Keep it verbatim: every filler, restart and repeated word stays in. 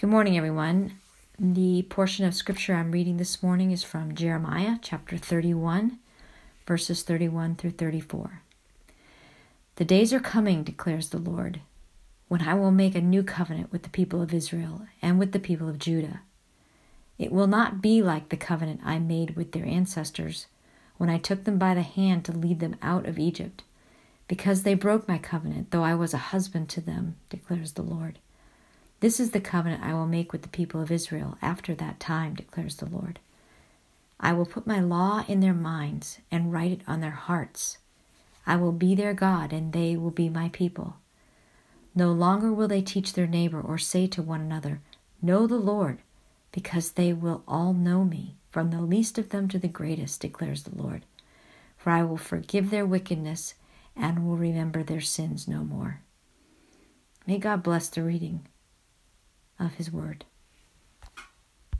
Good morning, everyone. The portion of scripture I'm reading this morning is from Jeremiah chapter thirty-one, verses thirty-one through thirty-four. The days are coming, declares the Lord, when I will make a new covenant with the people of Israel and with the people of Judah. It will not be like the covenant I made with their ancestors when I took them by the hand to lead them out of Egypt, because they broke my covenant, though I was a husband to them, declares the Lord. This is the covenant I will make with the people of Israel after that time, declares the Lord. I will put my law in their minds and write it on their hearts. I will be their God, and they will be my people. No longer will they teach their neighbor or say to one another, "Know the Lord," because they will all know me, from the least of them to the greatest, declares the Lord. For I will forgive their wickedness and will remember their sins no more. May God bless the reading of his word.